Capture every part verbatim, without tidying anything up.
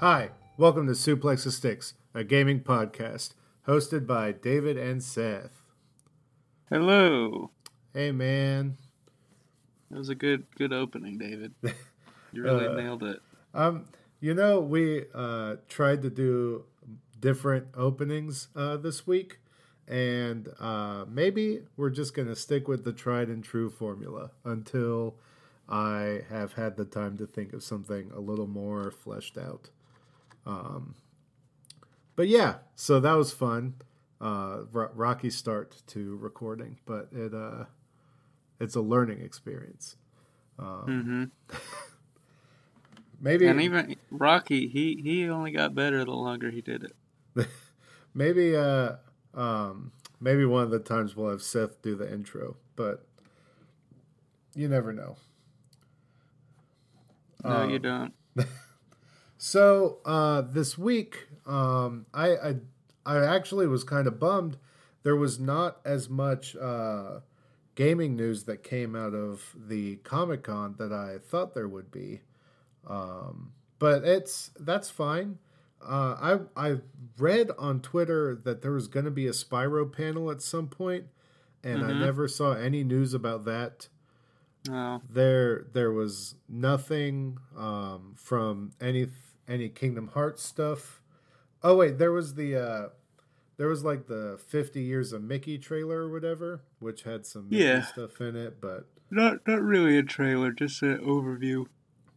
Hi, welcome to Suplex of Sticks, a gaming podcast hosted by David and Seth. Hello. Hey, man. That was a good good opening, David. You really uh, nailed it. Um, you know, we uh, tried to do different openings uh, this week, and uh, maybe we're just going to stick with the tried and true formula until I have had the time to think of something a little more fleshed out. Um, but yeah, so that was fun. Uh, r- rocky start to recording, but it uh, it's a learning experience. Um, mm-hmm. Maybe, and even Rocky, he, he only got better the longer he did it. maybe uh, um, maybe one of the times we'll have Seth do the intro, but you never know. No, um, you don't. So uh, this week, um, I, I I actually was kind of bummed. There was not as much uh, gaming news that came out of the Comic-Con that I thought there would be. Um, but it's, that's fine. Uh, I, I read on Twitter that there was going to be a Spyro panel at some point, and mm-hmm. I never saw any news about that. Oh. There, there was nothing, um, from any, any Kingdom Hearts stuff. Oh wait, there was the, uh, there was like the fifty years of Mickey trailer or whatever, which had some Mickey yeah. stuff in it, but not, not really a trailer, just an overview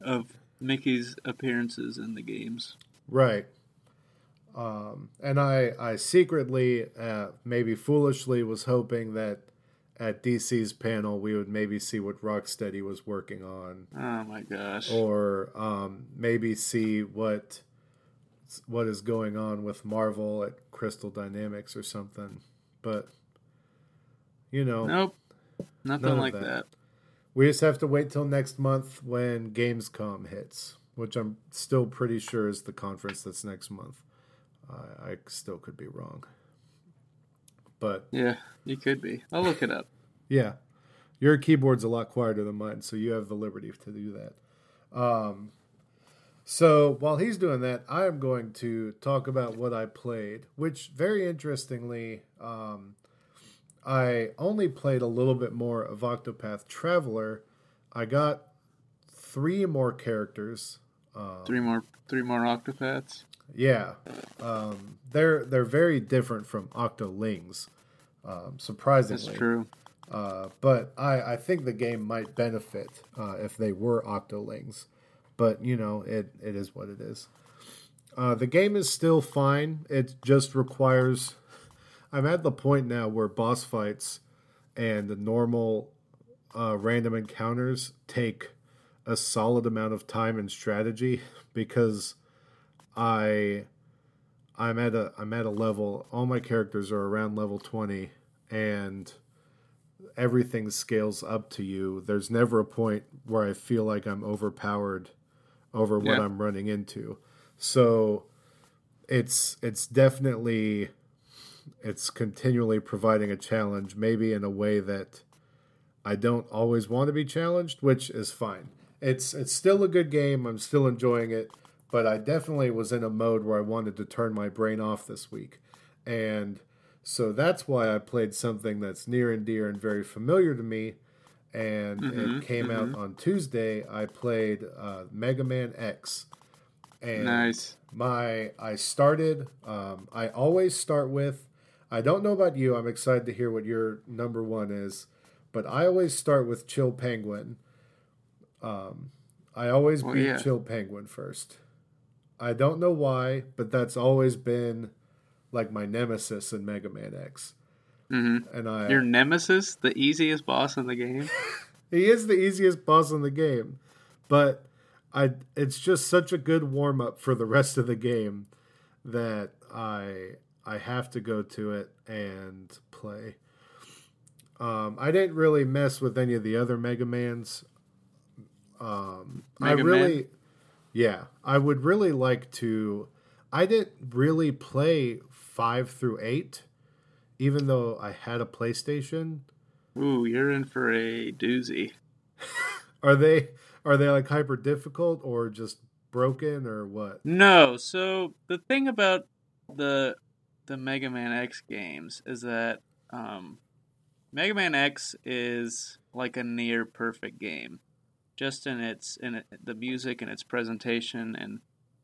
of Mickey's appearances in the games. Right. Um, and I, I secretly, uh, maybe foolishly, was hoping that at D C's panel we would maybe see what Rocksteady was working on. Oh my gosh. Or um, maybe see what what is going on with Marvel at Crystal Dynamics or something. But, you know. Nope. Nothing like that. that. We just have to wait till next month when Gamescom hits, which I'm still pretty sure is the conference that's next month. Uh, I still could be wrong. But yeah, you could be. I'll look it up. Yeah. Your keyboard's a lot quieter than mine, so you have the liberty to do that. Um, so while he's doing that, I am going to talk about what I played, which very interestingly... Um, I only played a little bit more of Octopath Traveler. I got three more characters. Um, three more, three more Octopaths. Yeah, um, they're they're very different from Octolings, um, surprisingly. That's true. Uh, but I, I think the game might benefit uh, if they were Octolings. But you know, it it is what it is. Uh, the game is still fine. It just requires. I'm at the point now where boss fights and the normal uh, random encounters take a solid amount of time and strategy because I I'm at a I'm at a level. All my characters are around level twenty, and everything scales up to you. There's never a point where I feel like I'm overpowered over what yeah. I'm running into. So it's it's definitely. It's continually providing a challenge, maybe in a way that I don't always want to be challenged, which is fine. It's it's still a good game. I'm still enjoying it, but I definitely was in a mode where I wanted to turn my brain off this week. And so that's why I played something that's near and dear and very familiar to me. And mm-hmm, it came mm-hmm. out on Tuesday. I played uh, Mega Man X. And nice. My I started, um, I always start with, I don't know about you, I'm excited to hear what your number one is, but I always start with Chill Penguin. Um, I always oh, beat yeah. Chill Penguin first. I don't know why, but that's always been like my nemesis in Mega Man X. Mm-hmm. And I, your nemesis? The easiest boss in the game? He is the easiest boss in the game, but... I, it's just such a good warm-up for the rest of the game that I I have to go to it and play. Um, I didn't really mess with any of the other Mega Mans. Um, Mega I really, Man. yeah, I would really like to. I didn't really play five through eight, even though I had a PlayStation. Ooh, you're in for a doozy. Are they? Are they like hyper difficult or just broken or what? No. So the thing about the the Mega Man X games is that um, Mega Man X is like a near perfect game, just in its in it, the music and its presentation and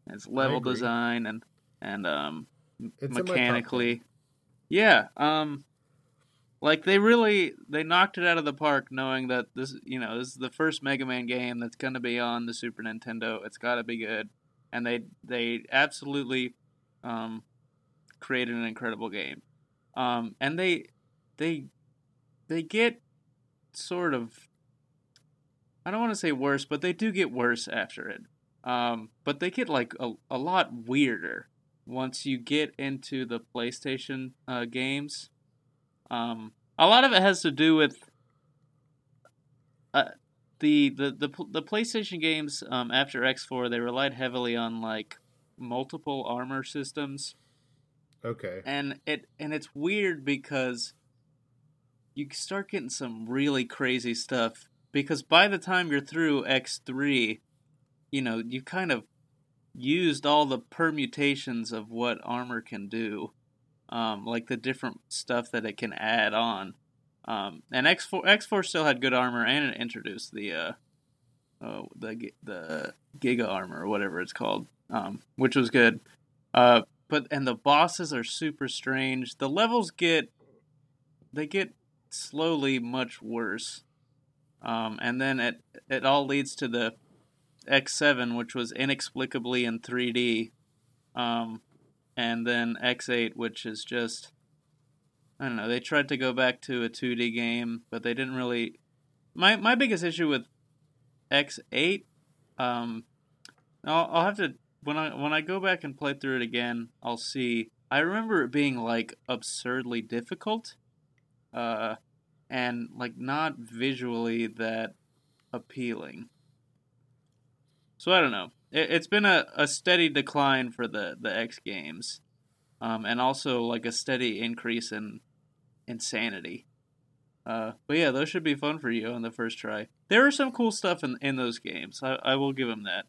its level design and and um, it's mechanically. Yeah. Um, like they really they knocked it out of the park, knowing that this you know this is the first Mega Man game that's going to be on the Super Nintendo. It's got to be good, and they they absolutely um, created an incredible game. Um, and they they they get sort of I don't want to say worse, but they do get worse after it. Um, but they get like a, a lot weirder once you get into the PlayStation uh, games. Um, a lot of it has to do with uh, the, the the the PlayStation games um, after X four. They relied heavily on like multiple armor systems. Okay. And it and it's weird because you start getting some really crazy stuff. Because by the time you're through X three, you know you kind of used all the permutations of what armor can do. Um, like the different stuff that it can add on, um, and X four X four still had good armor, and it introduced the uh, uh the the Giga armor or whatever it's called, um, which was good. Uh, but and the bosses are super strange. The levels get they get slowly much worse, um, and then it it all leads to the X seven, which was inexplicably in three D. Um, And then X eight, which is just, I don't know, they tried to go back to a two D game, but they didn't really. My my biggest issue with X eight, um, I'll, I'll have to, when I when I go back and play through it again, I'll see. I remember it being, like, absurdly difficult, uh, and, like, not visually that appealing. So I don't know. It's been a, a steady decline for the, the X games, um, and also like a steady increase in insanity. Uh, but yeah, those should be fun for you on the first try. There is some cool stuff in, in those games. I, I will give them that.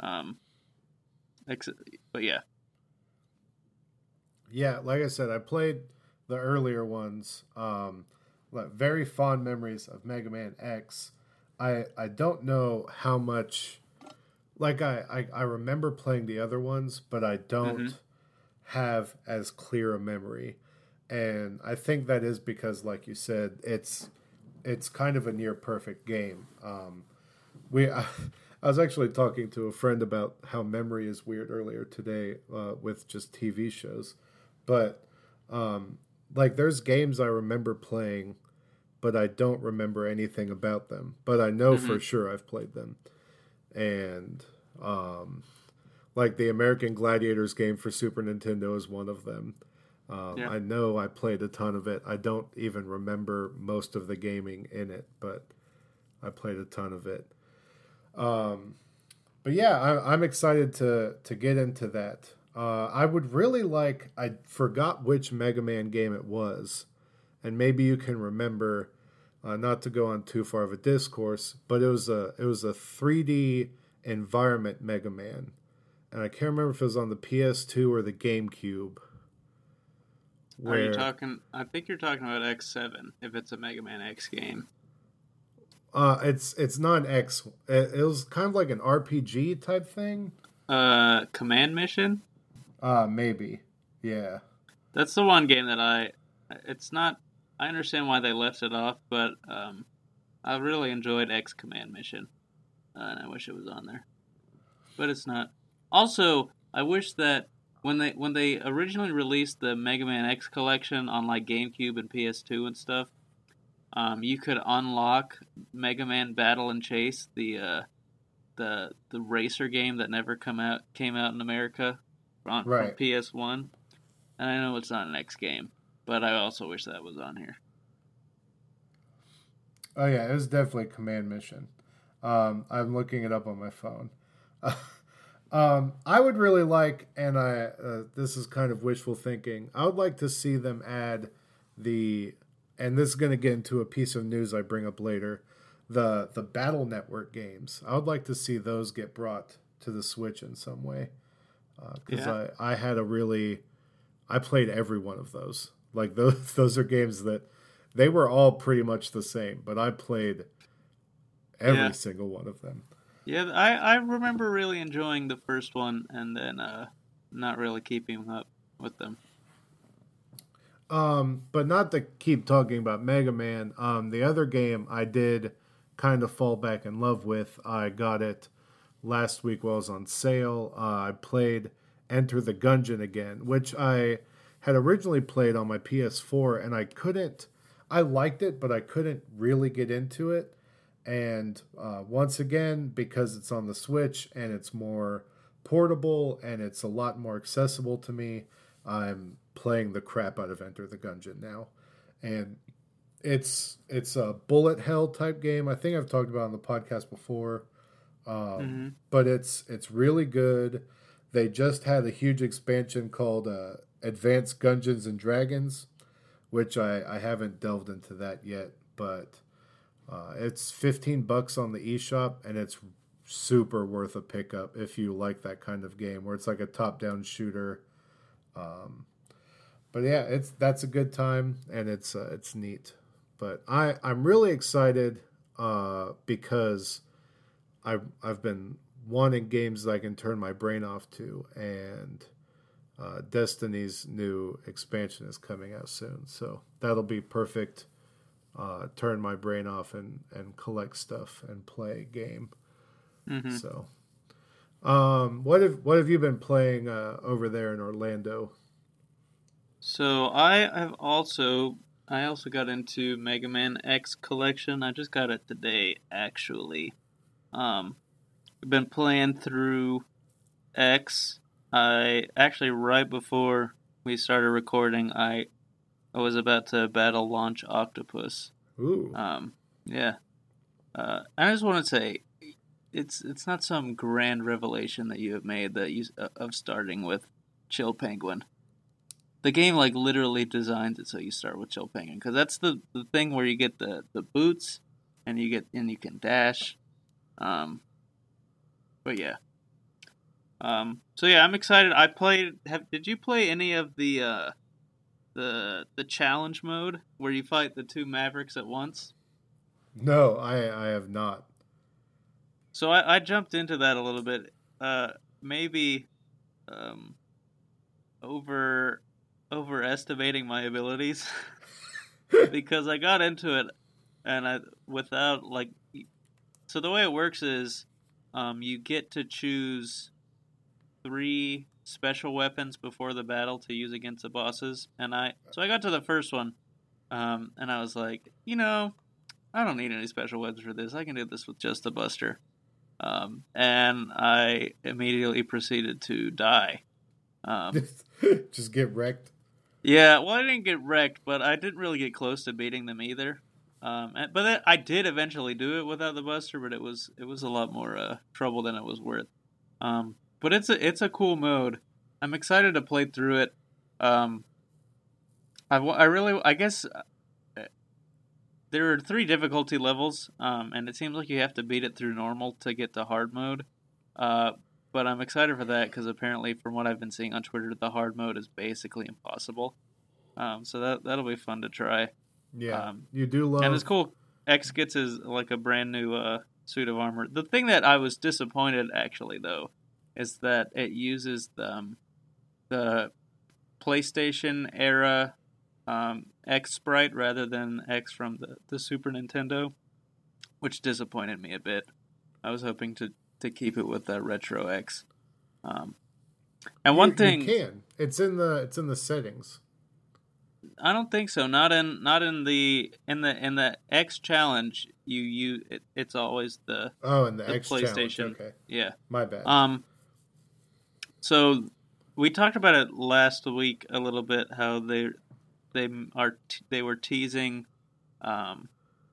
Um, ex- but yeah. Yeah, like I said, I played the earlier ones. Um, very fond memories of Mega Man X. I, I don't know how much... Like, I, I, I remember playing the other ones, but I don't mm-hmm. have as clear a memory. And I think that is because, like you said, it's it's kind of a near-perfect game. Um, we I, I was actually talking to a friend about how memory is weird earlier today uh, with just T V shows. But, um, like, there's games I remember playing, but I don't remember anything about them. But I know mm-hmm. for sure I've played them. And, um, like the American Gladiators game for Super Nintendo is one of them. Um, yeah. I know I played a ton of it. I don't even remember most of the gaming in it, but I played a ton of it. Um, but yeah, I, I'm excited to, to get into that. Uh, I would really like, I forgot which Mega Man game it was, and maybe you can remember. Uh, not to go on too far of a discourse, but it was a it was a three D environment Mega Man, and I can't remember if it was on the P S two or the GameCube. Where... Are you talking? I think you're talking about X seven. If it's a Mega Man X game, uh, it's it's not an X. It, it was kind of like an R P G type thing. Uh, Command Mission. Uh, maybe. Yeah. That's the one game that I. It's not. I understand why they left it off, but um, I really enjoyed X Command Mission, uh, and I wish it was on there, but it's not. Also, I wish that when they when they originally released the Mega Man X Collection on like GameCube and P S two and stuff, um, you could unlock Mega Man Battle and Chase, the uh, the the racer game that never come out came out in America on right. from P S one, and I know it's not an X game. But I also wish that was on here. Oh, yeah. It was definitely Command Mission. Um, I'm looking it up on my phone. um, I would really like, and I uh, this is kind of wishful thinking, I would like to see them add the, and this is going to get into a piece of news I bring up later, the the Battle Network games. I would like to see those get brought to the Switch in some way. Because uh, yeah. I, I had a really... I played every one of those. Like, those those are games that... They were all pretty much the same, but I played every yeah. single one of them. Yeah, I, I remember really enjoying the first one and then uh, not really keeping up with them. Um, but not to keep talking about Mega Man, um, the other game I did kind of fall back in love with. I got it last week while it was on sale. Uh, I played Enter the Gungeon again, which I had originally played on my P S four, and I couldn't... I liked it, but I couldn't really get into it. And uh, once again, because it's on the Switch and it's more portable and it's a lot more accessible to me, I'm playing the crap out of Enter the Gungeon now. And it's it's a bullet hell type game. I think I've talked about it on the podcast before. Um, mm-hmm. But it's it's really good. They just had a huge expansion called uh, Advanced Gungeons and Dragons, which I, I haven't delved into that yet, but uh, it's fifteen bucks on the eShop, and it's super worth a pickup if you like that kind of game where it's like a top-down shooter. Um, but yeah, it's that's a good time, and it's uh, it's neat. But I, I'm really excited uh, because I've, I've been wanting games that I can turn my brain off to, and... Uh, Destiny's new expansion is coming out soon, so that'll be perfect. Uh, turn my brain off and, and collect stuff and play a game. Mm-hmm. So, um, what have what have you been playing uh, over there in Orlando? So I have also I also got into Mega Man X Collection. I just got it today, actually. Um, I've been playing through X. I actually, right before we started recording, I I was about to battle launch Octopus. Ooh. Um, yeah. Uh, I just want to say, it's it's not some grand revelation that you have made that you uh, of starting with Chill Penguin. The game like literally designs it so you start with Chill Penguin, because that's the, the thing where you get the, the boots and you get and you can dash. Um, but yeah. Um, so yeah, I'm excited. I played, have, did you play any of the, uh, the, the challenge mode where you fight the two Mavericks at once? No, I, I have not. So I, I jumped into that a little bit, uh, maybe, um, over, overestimating my abilities because I got into it and I, without like, so the way it works is, um, you get to choose three special weapons before the battle to use against the bosses, and I so I got to the first one, um, and I was like, you know, I don't need any special weapons for this. I can do this with just the Buster, um, and I immediately proceeded to die. Um, just get wrecked. Yeah, well, I didn't get wrecked, but I didn't really get close to beating them either. Um, and, but that, I did eventually do it without the Buster, but it was it was a lot more uh, trouble than it was worth. Um, But it's a it's a cool mode. I'm excited to play through it. Um, I, I really I guess there are three difficulty levels, um, and it seems like you have to beat it through normal to get to hard mode. Uh, but I'm excited for that because apparently, from what I've been seeing on Twitter, the hard mode is basically impossible. Um, so that that'll be fun to try. Yeah, um, you do love, and it's cool. X gets his like a brand new uh, suit of armor. The thing that I was disappointed actually though. Is that it uses the, um, the PlayStation era um, X sprite rather than X from the, the Super Nintendo, which disappointed me a bit. I was hoping to, to keep it with that retro X. Um, and you, one thing you can it's in the it's in the settings. I don't think so. Not in not in the in the in the X challenge. You you it, it's always the oh in the, the X PlayStation. Challenge. Okay, yeah, my bad. Um. So we talked about it last week a little bit how they they are they were teasing um,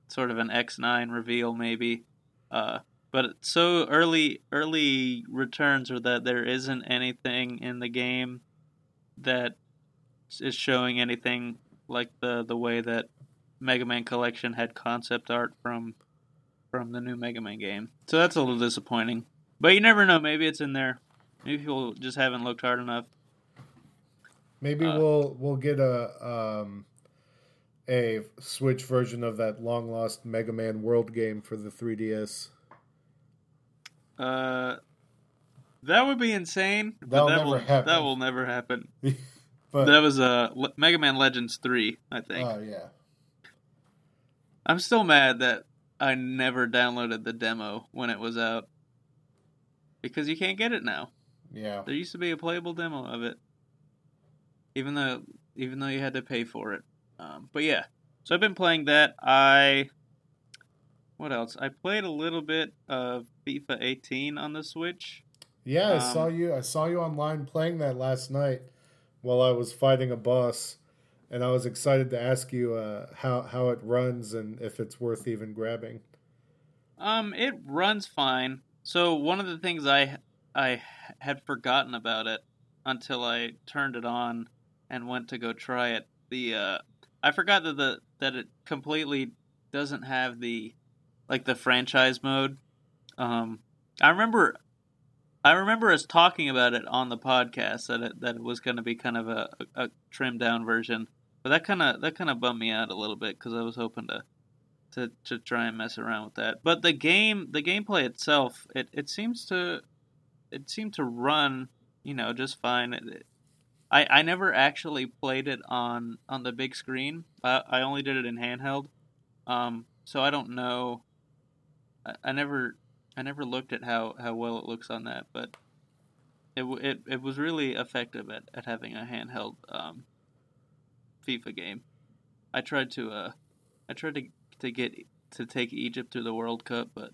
sort of an X nine reveal maybe, uh, but so early early returns are that there isn't anything in the game that is showing anything like the, the way that Mega Man Collection had concept art from from the new Mega Man game. So that's a little disappointing. But you never know. Maybe it's in there. Maybe people just haven't looked hard enough. Maybe uh, we'll we'll get a um, a Switch version of that long lost Mega Man World game for the three D S. Uh, that would be insane. But that never will happen. That will never happen. But, that was uh, Le- Mega Man Legends three, I think. Oh, yeah. I'm still mad that I never downloaded the demo when it was out. Because you can't get it now. Yeah. There used to be a playable demo of it. Even though even though you had to pay for it. Um, but yeah. So I've been playing that. I... What else? I played a little bit of FIFA eighteen on the Switch. Yeah, I um, saw you. I saw you online playing that last night. While I was fighting a boss, and I was excited to ask you uh, how how it runs and if it's worth even grabbing. Um, it runs fine. So one of the things I I had forgotten about it until I turned it on and went to go try it. The uh, I forgot that the that it completely doesn't have the like the franchise mode. Um, I remember. I remember us talking about it on the podcast that it, that it was going to be kind of a, a trimmed down version, but that kind of that kind of bummed me out a little bit because I was hoping to, to to try and mess around with that. But the game, the gameplay itself, it, it seems to it seemed to run, you know, just fine. It, it, I I never actually played it on, on the big screen. I, I only did it in handheld, um, so I don't know. I, I never. I never looked at how, how well it looks on that, but it it it was really effective at, at having a handheld um, FIFA game. I tried to uh, I tried to to get to take Egypt to the World Cup, but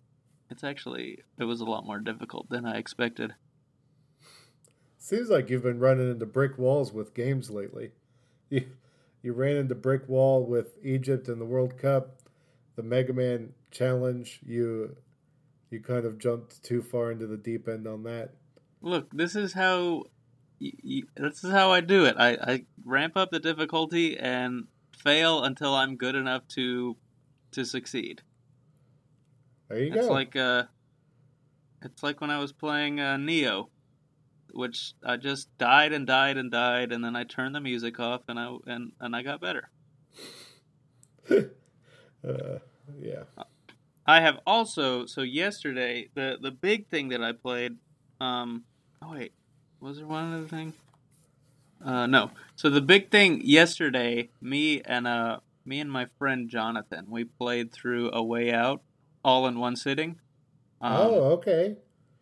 it's actually it was a lot more difficult than I expected. Seems like you've been running into brick walls with games lately. You you ran into brick wall with Egypt and the World Cup, the Mega Man Challenge. You. You kind of jumped too far into the deep end on that. Look, this is how y- y- this is how I do it. I, I ramp up the difficulty and fail until I'm good enough to to succeed. There you it's go. It's like uh, it's like when I was playing uh, Nioh, which I just died and died and died, and then I turned the music off, and I and, and I got better. uh, yeah. Uh, I have also, so yesterday, the, the big thing that I played, um, oh wait, was there one other thing? Uh, no. So the big thing yesterday, me and, uh, me and my friend Jonathan, we played through A Way Out all in one sitting. Um, oh, okay.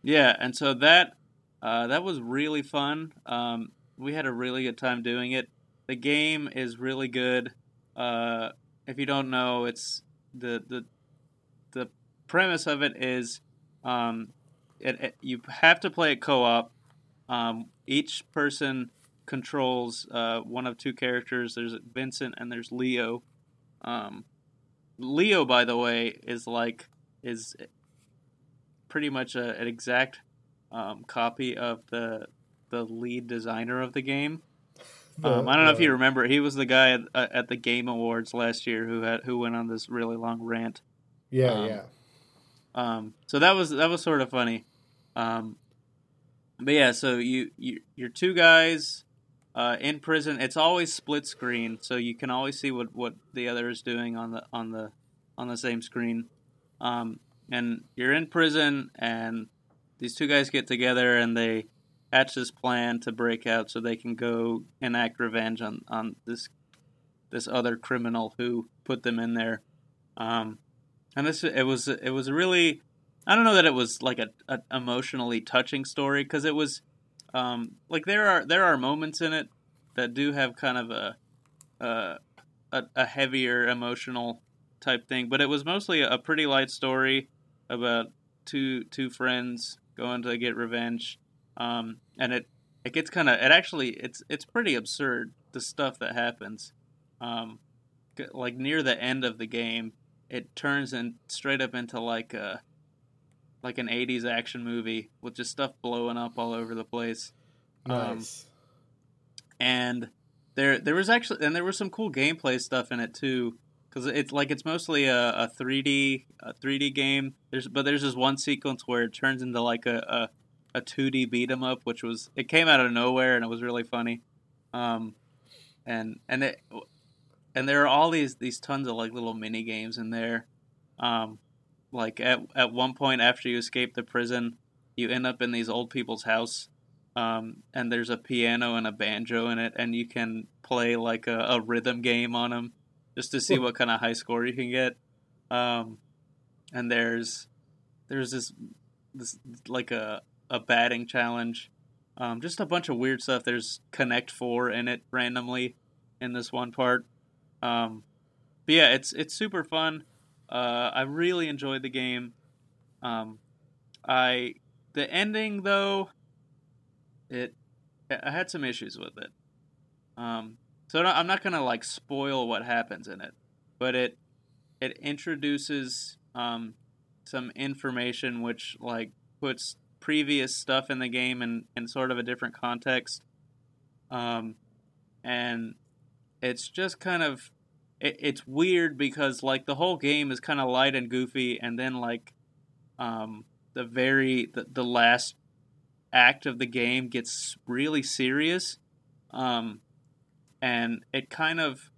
Yeah, and so that, uh, that was really fun. Um, we had a really good time doing it. The game is really good. Uh, if you don't know, it's the, the, The premise of it is um, it, it, you have to play it co-op. Um, each person controls uh, one of two characters. There's Vincent and there's Leo. Um, Leo, by the way, is like is pretty much a, an exact um, copy of the the lead designer of the game. Um, I don't know if you remember. He was the guy at, at the Game Awards last year who had, who went on this really long rant. Yeah, um, yeah. Um, so that was that was sort of funny, um, but yeah. So you you you're two guys uh, in prison. It's always split screen, so you can always see what, what the other is doing on the on the on the same screen. Um, and you're in prison, and these two guys get together and they hatch this plan to break out so they can go enact revenge on, on this this other criminal who put them in there. Um, And this it was it was really, I don't know that it was like a, a emotionally touching story because it was, um, like there are there are moments in it that do have kind of a, uh, a a heavier emotional type thing, but it was mostly a pretty light story about two two friends going to get revenge, um, and it it gets kind of it actually it's it's pretty absurd the stuff that happens, um, like near the end of the game. It turns in straight up into like a like an eighties action movie with just stuff blowing up all over the place. Nice. Um, and there there was actually and there was some cool gameplay stuff in it too. because it's like it's mostly a, a three D a three D game. There's but there's this one sequence where it turns into like a a, a two D beat 'em up, which was it came out of nowhere and it was really funny. Um, and and it and there are all these these tons of like little mini games in there. Um, like at at one point after you escape the prison, you end up in these old people's house. Um, and there's a piano and a banjo in it, and you can play like a, a rhythm game on them just to see what kind of high score you can get. Um, and there's there's this this like a a batting challenge, um, just a bunch of weird stuff. There's Connect Four in it randomly in this one part. Um, but yeah, it's it's super fun. Uh, I really enjoyed the game. Um, I the ending though. It, I had some issues with it, um, so I'm not gonna like spoil what happens in it, but it it introduces um, some information which like puts previous stuff in the game in, in sort of a different context, um, and it's just kind of it, it's weird because like the whole game is kind of light and goofy, and then like um, the very the, the last. act of the game gets really serious, um, and it kind of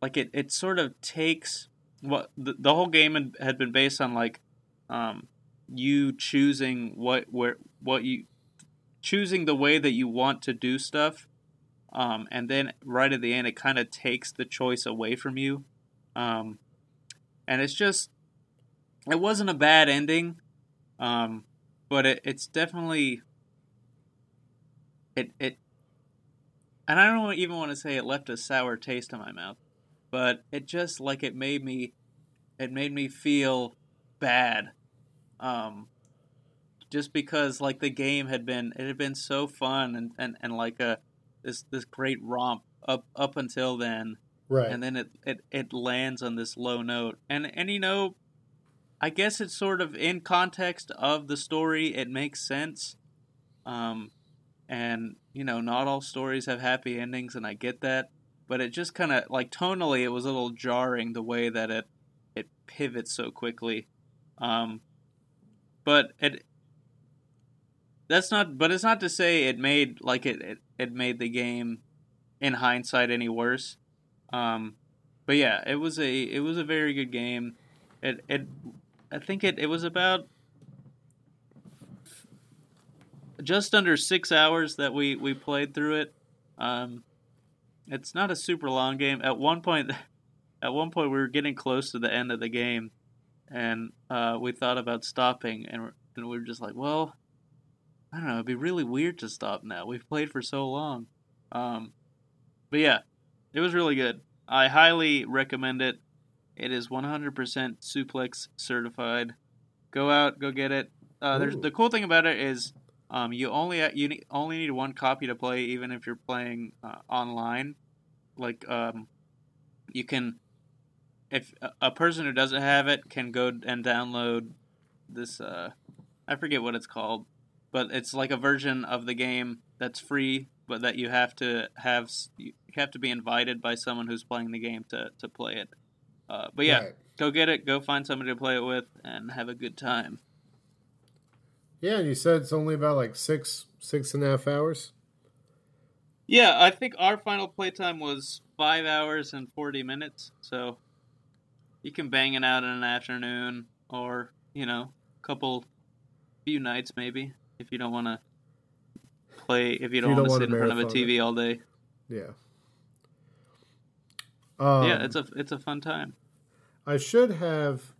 like it, it sort of takes what the, the whole game had been based on, like um, you choosing what where what you choosing the way that you want to do stuff, um, and then right at the end it kind of takes the choice away from you, um, and it's just it wasn't a bad ending. Um, But it, it's definitely, it, it, and I don't even want to say it left a sour taste in my mouth, but it just, like, it made me, it made me feel bad, um, just because, like, the game had been, it had been so fun, and, and, and like, a, this, this great romp up, up until then, right, and then it, it, it lands on this low note, and, and, you know, I guess it's sort of in context of the story. It makes sense. Um, and, you know, not all stories have happy endings, and I get that. But it just kind of, like, tonally, it was a little jarring the way that it it pivots so quickly. Um, but it that's not, but it's not to say it made, like, it, it, it made the game, in hindsight, any worse. Um, but, yeah, it was a it was a very good game. It, it, I think it, it was about just under six hours that we, we played through it. Um, it's not a super long game. At one point, at one point we were getting close to the end of the game, and uh, we thought about stopping, and and we were just like, well, I don't know, it'd be really weird to stop now. We've played for so long. Um, but yeah, it was really good. I highly recommend it. It is one hundred percent Suplex certified. Go out, go get it. Uh, there's, the cool thing about it is um, you only you need, only need one copy to play, even if you're playing uh, online. Like um, you can, if a person who doesn't have it can go and download this. Uh, I forget what it's called, but it's like a version of the game that's free, but that you have to have you have to be invited by someone who's playing the game to, to play it. Uh, but yeah, right. Go get it, go find somebody to play it with, and have a good time. Yeah, and you said it's only about like six, six and a half hours? Yeah, I think our final playtime was five hours and forty minutes, so you can bang it out in an afternoon or, you know, a couple, few nights maybe, if you don't want to play, if you don't, don't want to sit in front of a T V it. all day. Yeah. Um, yeah, it's a it's a fun time. I should have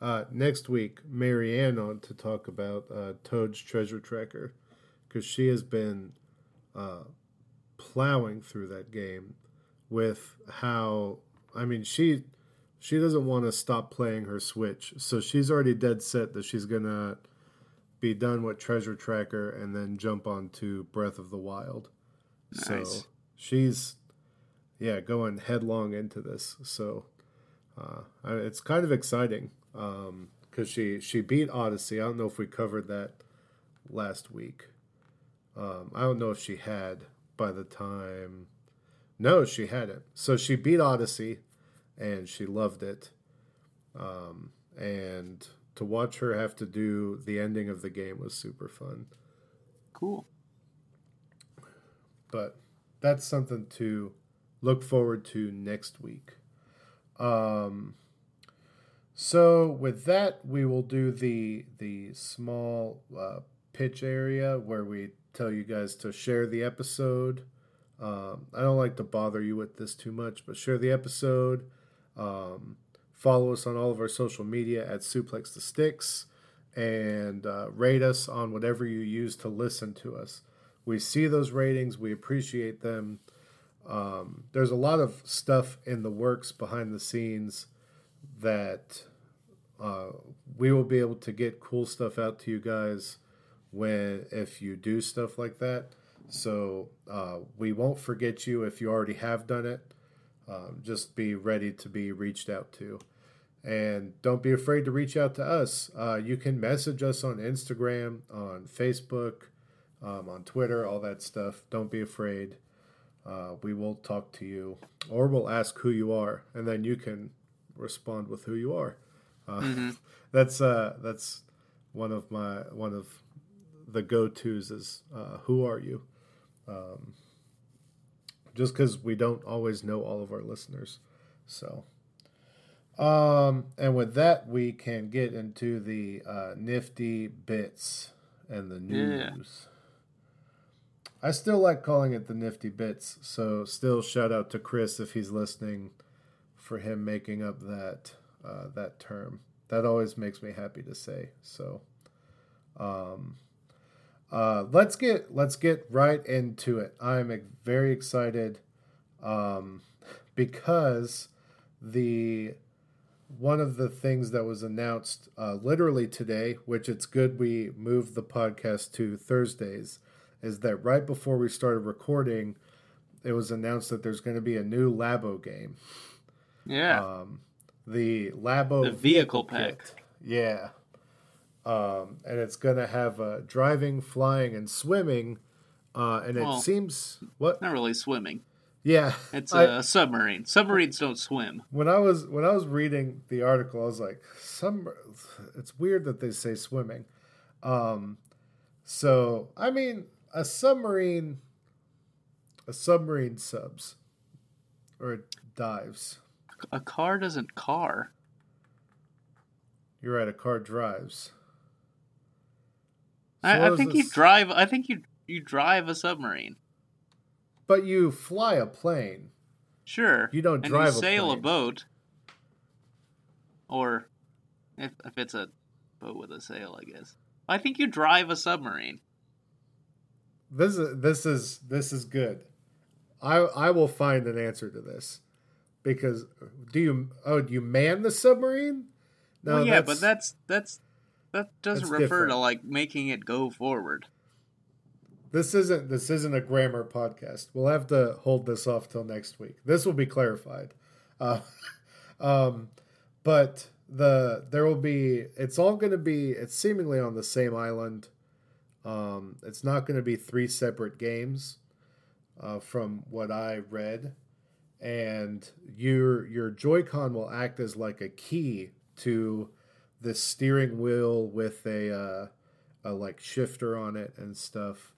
uh, next week Marianne on to talk about uh, Toad's Treasure Tracker, because she has been uh, plowing through that game with how I mean she she doesn't want to stop playing her Switch, so she's already dead set that she's gonna be done with Treasure Tracker and then jump on to Breath of the Wild. Nice. So she's. Yeah, going headlong into this, so uh, it's kind of exciting because um, she she beat Odyssey. I don't know if we covered that last week. Um, I don't know if she had by the time. No, she hadn't. So she beat Odyssey, and she loved it. Um, and to watch her have to do the ending of the game was super fun. Cool. But that's something to look forward to next week. Um, so with that, we will do the the small uh, pitch area where we tell you guys to share the episode. Um, I don't like to bother you with this too much, but share the episode. Um, follow us on all of our social media at Suplex the Sticks, and uh, rate us on whatever you use to listen to us. We see those ratings. We appreciate them. Um, there's a lot of stuff in the works behind the scenes that uh, we will be able to get cool stuff out to you guys when if you do stuff like that. So uh, we won't forget you if you already have done it. Um, just be ready to be reached out to. And don't be afraid to reach out to us. Uh, you can message us on Instagram, on Facebook, um, on Twitter, all that stuff. Don't be afraid. Uh, we will talk to you, or we'll ask who you are, and then you can respond with who you are. Uh, mm-hmm. That's uh, that's one of my one of the go-tos is uh, who are you? Um, just because we don't always know all of our listeners, so. Um, and with that, we can get into the uh, nifty bits and the news. Yeah. I still like calling it the nifty bits, so still shout out to Chris if he's listening for him making up that uh, that term. That always makes me happy to say. So um, uh, let's get let's get right into it. I'm very excited um, because the one of the things that was announced uh, literally today, which it's good we moved the podcast to Thursdays, is that right before we started recording, it was announced that there's going to be a new Labo game. Yeah. Um, the Labo... The vehicle pack. Kit. Yeah. Um, and it's going to have uh, driving, flying, and swimming. Uh, and well, it seems... what? Not really swimming. Yeah. It's I, a submarine. Submarines don't swim. When I was when I was reading the article, I was like, "Some." It's weird that they say swimming. Um, so, I mean... A submarine, a submarine subs, or it dives. A car doesn't car. You're right. A car drives. So I, I think you drive. I think you you drive a submarine. But you fly a plane. Sure. You don't and drive. You a sail plane. A boat. Or, if if it's a boat with a sail, I guess. I think you drive a submarine. This is this is this is good. I I will find an answer to this, because do you oh do you man the submarine? No, well, yeah, that's, but that's that's that doesn't that's refer different. To like making it go forward. This isn't this isn't a grammar podcast. We'll have to hold this off till next week. This will be clarified. Uh, um, but the there will be it's all going to be it's seemingly on the same island. Um, it's not going to be three separate games, uh, from what I read, and your your Joy-Con will act as like a key to this steering wheel with a uh, a like shifter on it and stuff.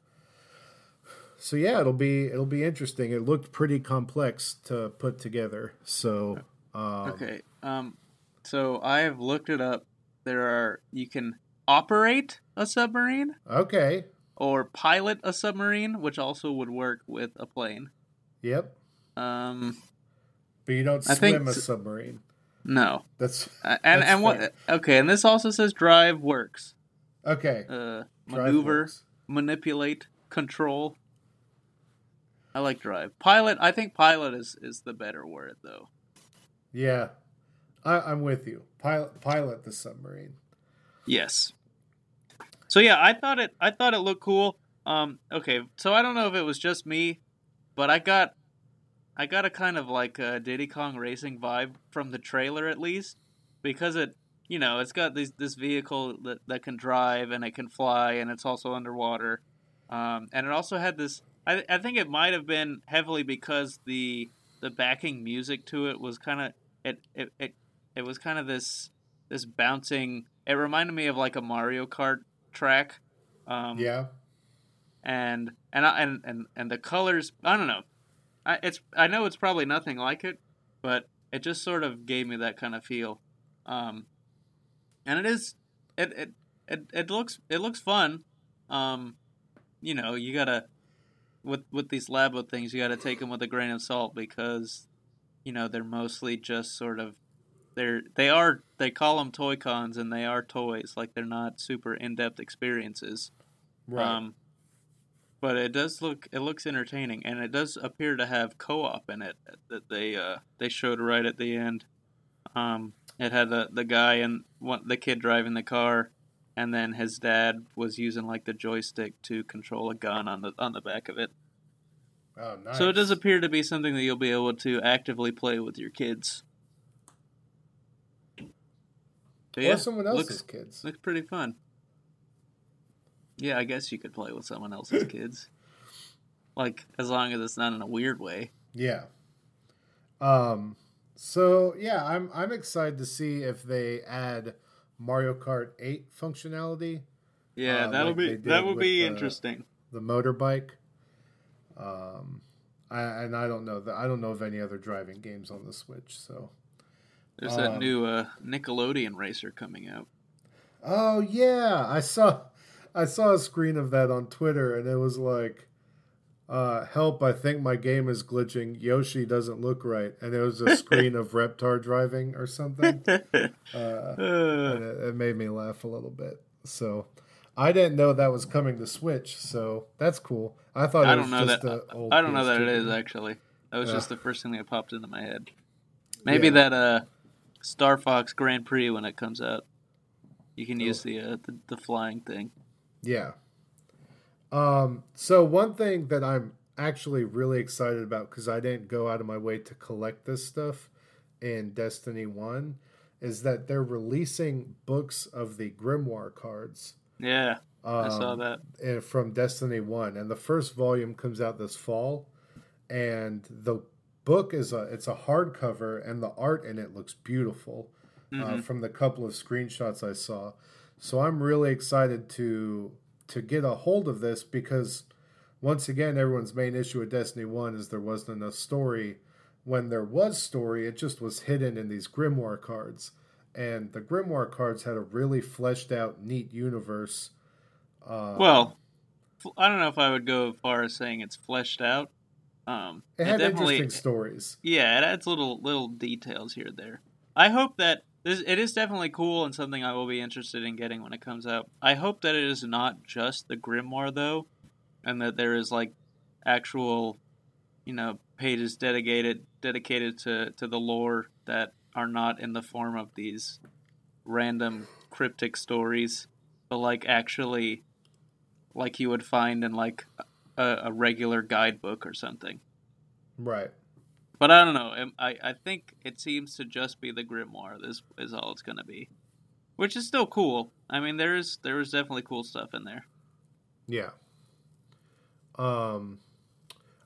So yeah, it'll be it'll be interesting. It looked pretty complex to put together. So um, okay, um, so I've looked it up. There are you can. Operate a submarine. Okay. Or pilot a submarine, which also would work with a plane. Yep. Um, but you don't I swim a submarine. No. That's uh, and that's and fair. What? Okay, and this also says drive works. Okay. Uh, maneuver, works. Manipulate, control. I like drive. Pilot. I think pilot is, is the better word though. Yeah, I, I'm with you. Pilot pilot the submarine. Yes. So yeah, I thought it. I thought it looked cool. Um, okay, so I don't know if it was just me, but I got, I got a kind of like a Diddy Kong Racing vibe from the trailer at least, because it, you know, it's got these this vehicle that, that can drive and it can fly and it's also underwater, um, and it also had this. I I think it might have been heavily because the the backing music to it was kind of. it it it, it was kind of this this bouncing. It reminded me of like a Mario Kart track. Um, yeah. And and I, and and and the colors. I don't know. I it's I know it's probably nothing like it, but it just sort of gave me that kind of feel. Um, and it is it it it, it looks it looks fun. Um, you know, you gotta with with these Labo things, you gotta take them with a grain of salt because you know they're mostly just sort of they're they are they call them toy cons and they are toys, like they're not super in-depth experiences. Right. Um, But it does look, it looks entertaining, and it does appear to have co-op in it that they uh, they showed right at the end. Um, it had the, the guy and one, the kid driving the car, and then his dad was using like the joystick to control a gun on the on the back of it. Oh, nice! So it does appear to be something that you'll be able to actively play with your kids, so, yeah, or someone else's looks, kids. Looks pretty fun. Yeah, I guess you could play with someone else's kids. Like, as long as it's not in a weird way. Yeah. Um. So, yeah, I'm I'm excited to see if they add Mario Kart eight functionality. Yeah, uh, that'll like be that would be the, interesting. The motorbike. Um, I, and I don't know that I don't know of any other driving games on the Switch. So there's um, that new uh, Nickelodeon racer coming out. Oh yeah, I saw. I saw a screen of that on Twitter, and it was like, uh, help, I think my game is glitching. Yoshi doesn't look right. And it was a screen of Reptar driving or something. Uh, and it, it made me laugh a little bit. So I didn't know that was coming to Switch, so that's cool. I thought it was just an old I don't know that it is, actually. That was uh, just the first thing that popped into my head. Maybe yeah. that uh, Star Fox Grand Prix, when it comes out, you can use oh. the, uh, the the flying thing. Yeah. Um, so one thing that I'm actually really excited about, because I didn't go out of my way to collect this stuff in Destiny one, is that they're releasing books of the Grimoire cards. Yeah, um, I saw that. And from Destiny one. And the first volume comes out this fall. And the book is a it's a hardcover, and the art in it looks beautiful mm-hmm. uh, from the couple of screenshots I saw. So I'm really excited to to get a hold of this because, once again, everyone's main issue with Destiny one is there wasn't enough story. When there was story, it just was hidden in these Grimoire cards. And the Grimoire cards had a really fleshed out, neat universe. Um, well, I don't know if I would go as far as saying it's fleshed out. Um, it had it interesting stories. Yeah, it adds little little details here and there. I hope that... It is definitely cool and something I will be interested in getting when it comes out. I hope that it is not just the Grimoire, though, and that there is, like, actual, you know, pages dedicated dedicated to, to the lore that are not in the form of these random cryptic stories, but, like, actually, like you would find in, like, a, a regular guidebook or something. Right. But I don't know. I I think it seems to just be the Grimoire. This is all it's going to be, which is still cool. I mean, there is there is definitely cool stuff in there. Yeah. Um,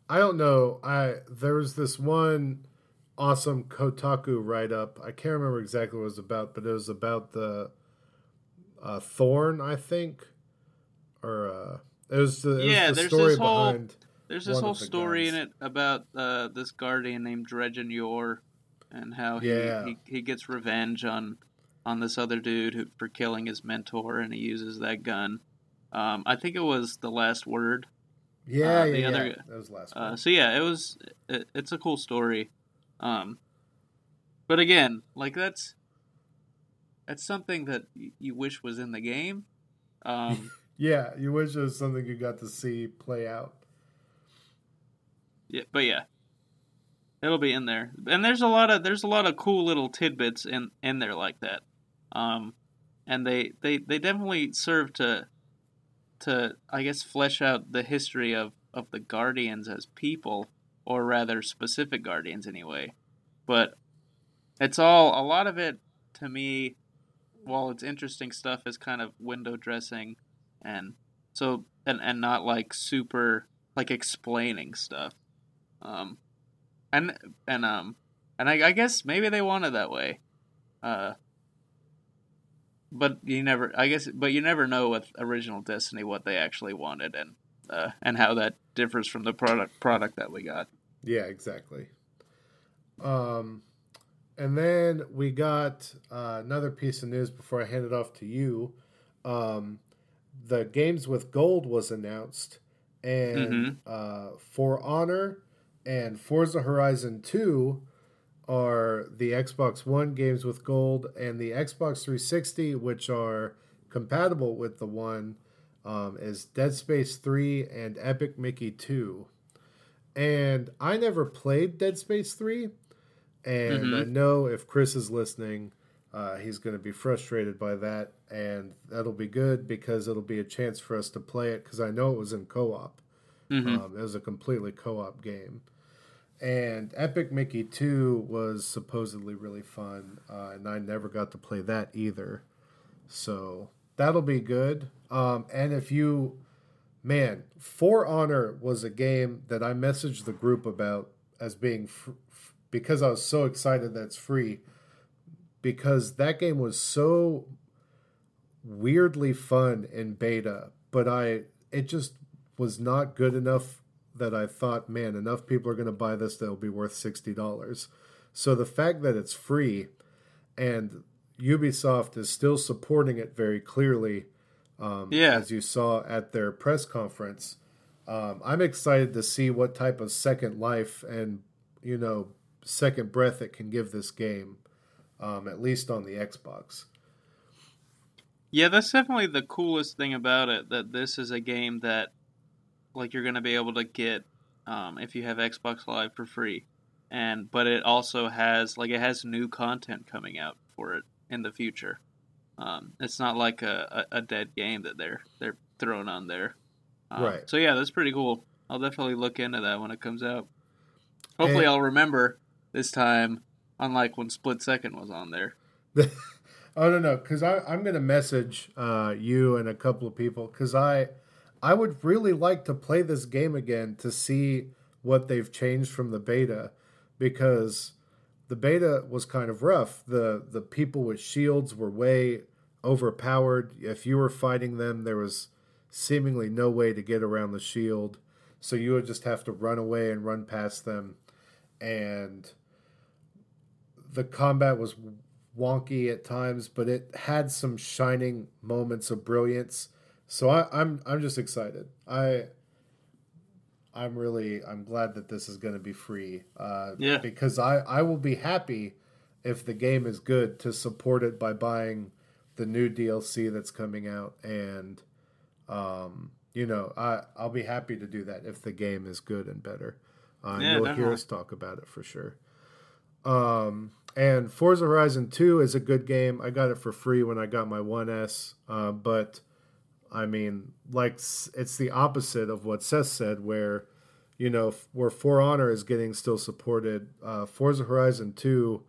I don't know. I there was this one awesome Kotaku write up. I can't remember exactly what it was about, but it was about the uh, Thorn, I think, or uh, it was the it yeah. Was the there's story this whole. Behind... There's this One whole the story guys. in it about uh, this guardian named Dredgen Yor and how he, yeah. he, he gets revenge on on this other dude who, for killing his mentor, and he uses that gun. Um, I think it was The Last Word. Yeah, uh, the yeah, other, yeah, that was Last Word. Uh, so yeah, it was. It, it's a cool story, um, but again, like that's that's something that you wish was in the game. Um, yeah, you wish it was something you got to see play out. Yeah, but yeah, it'll be in there, and there's a lot of there's a lot of cool little tidbits in, in there like that, um, and they, they, they definitely serve to to I guess flesh out the history of, of the Guardians as people, or rather specific Guardians anyway. But it's all a lot of it to me. While it's interesting stuff, is kind of window dressing, and so and, and not like super like explaining stuff. Um, and and um, And I, I guess maybe they want it that way. Uh, but you never, I guess, but you never know with original Destiny what they actually wanted and uh, and how that differs from the product product that we got. Yeah, exactly. Um, and then we got uh, another piece of news before I hand it off to you. Um, the Games with Gold was announced, and mm-hmm. uh, For Honor and Forza Horizon two are the Xbox One Games with Gold, and the Xbox three sixty, which are compatible with the One, um, is Dead Space three and Epic Mickey two. And I never played Dead Space three, and mm-hmm. I know if Chris is listening, uh, he's going to be frustrated by that, and that'll be good because it'll be a chance for us to play it, because I know it was in co-op. Mm-hmm. Um, it was a completely co-op game. And Epic Mickey two was supposedly really fun, uh, and I never got to play that either. So that'll be good. Um, and if you... Man, For Honor was a game that I messaged the group about as being... Fr- f- because I was so excited that's free. Because that game was so weirdly fun in beta. But I it just was not good enough... that I thought, man, enough people are going to buy this that'll be worth sixty dollars. So the fact that it's free and Ubisoft is still supporting it very clearly, um, yeah. as you saw at their press conference, um, I'm excited to see what type of second life and, you know, second breath it can give this game, um, at least on the Xbox. Yeah, that's definitely the coolest thing about it, that this is a game that like you're going to be able to get um, if you have Xbox Live for free. And but it also has like it has new content coming out for it in the future. Um, it's not like a, a, a dead game that they're they're throwing on there. Um, right. So yeah, that's pretty cool. I'll definitely look into that when it comes out. Hopefully, and I'll remember this time, unlike when Split Second was on there. I don't know, because I'm going to message uh, you and a couple of people because I. I would really like to play this game again to see what they've changed from the beta, because the beta was kind of rough. The the people with shields were way overpowered. If you were fighting them, there was seemingly no way to get around the shield. So you would just have to run away and run past them. And the combat was wonky at times, but it had some shining moments of brilliance. So I, I'm I'm just excited. I I'm really I'm glad that this is going to be free. Uh, yeah. Because I, I will be happy if the game is good to support it by buying the new D L C that's coming out, and um you know I I'll be happy to do that if the game is good and better. Uh, yeah, you'll definitely hear us talk about it for sure. Um. And Forza Horizon two is a good game. I got it for free when I got my one S. Uh, but I mean, like, it's the opposite of what Seth said, where, you know, where For Honor is getting still supported. Uh, Forza Horizon two,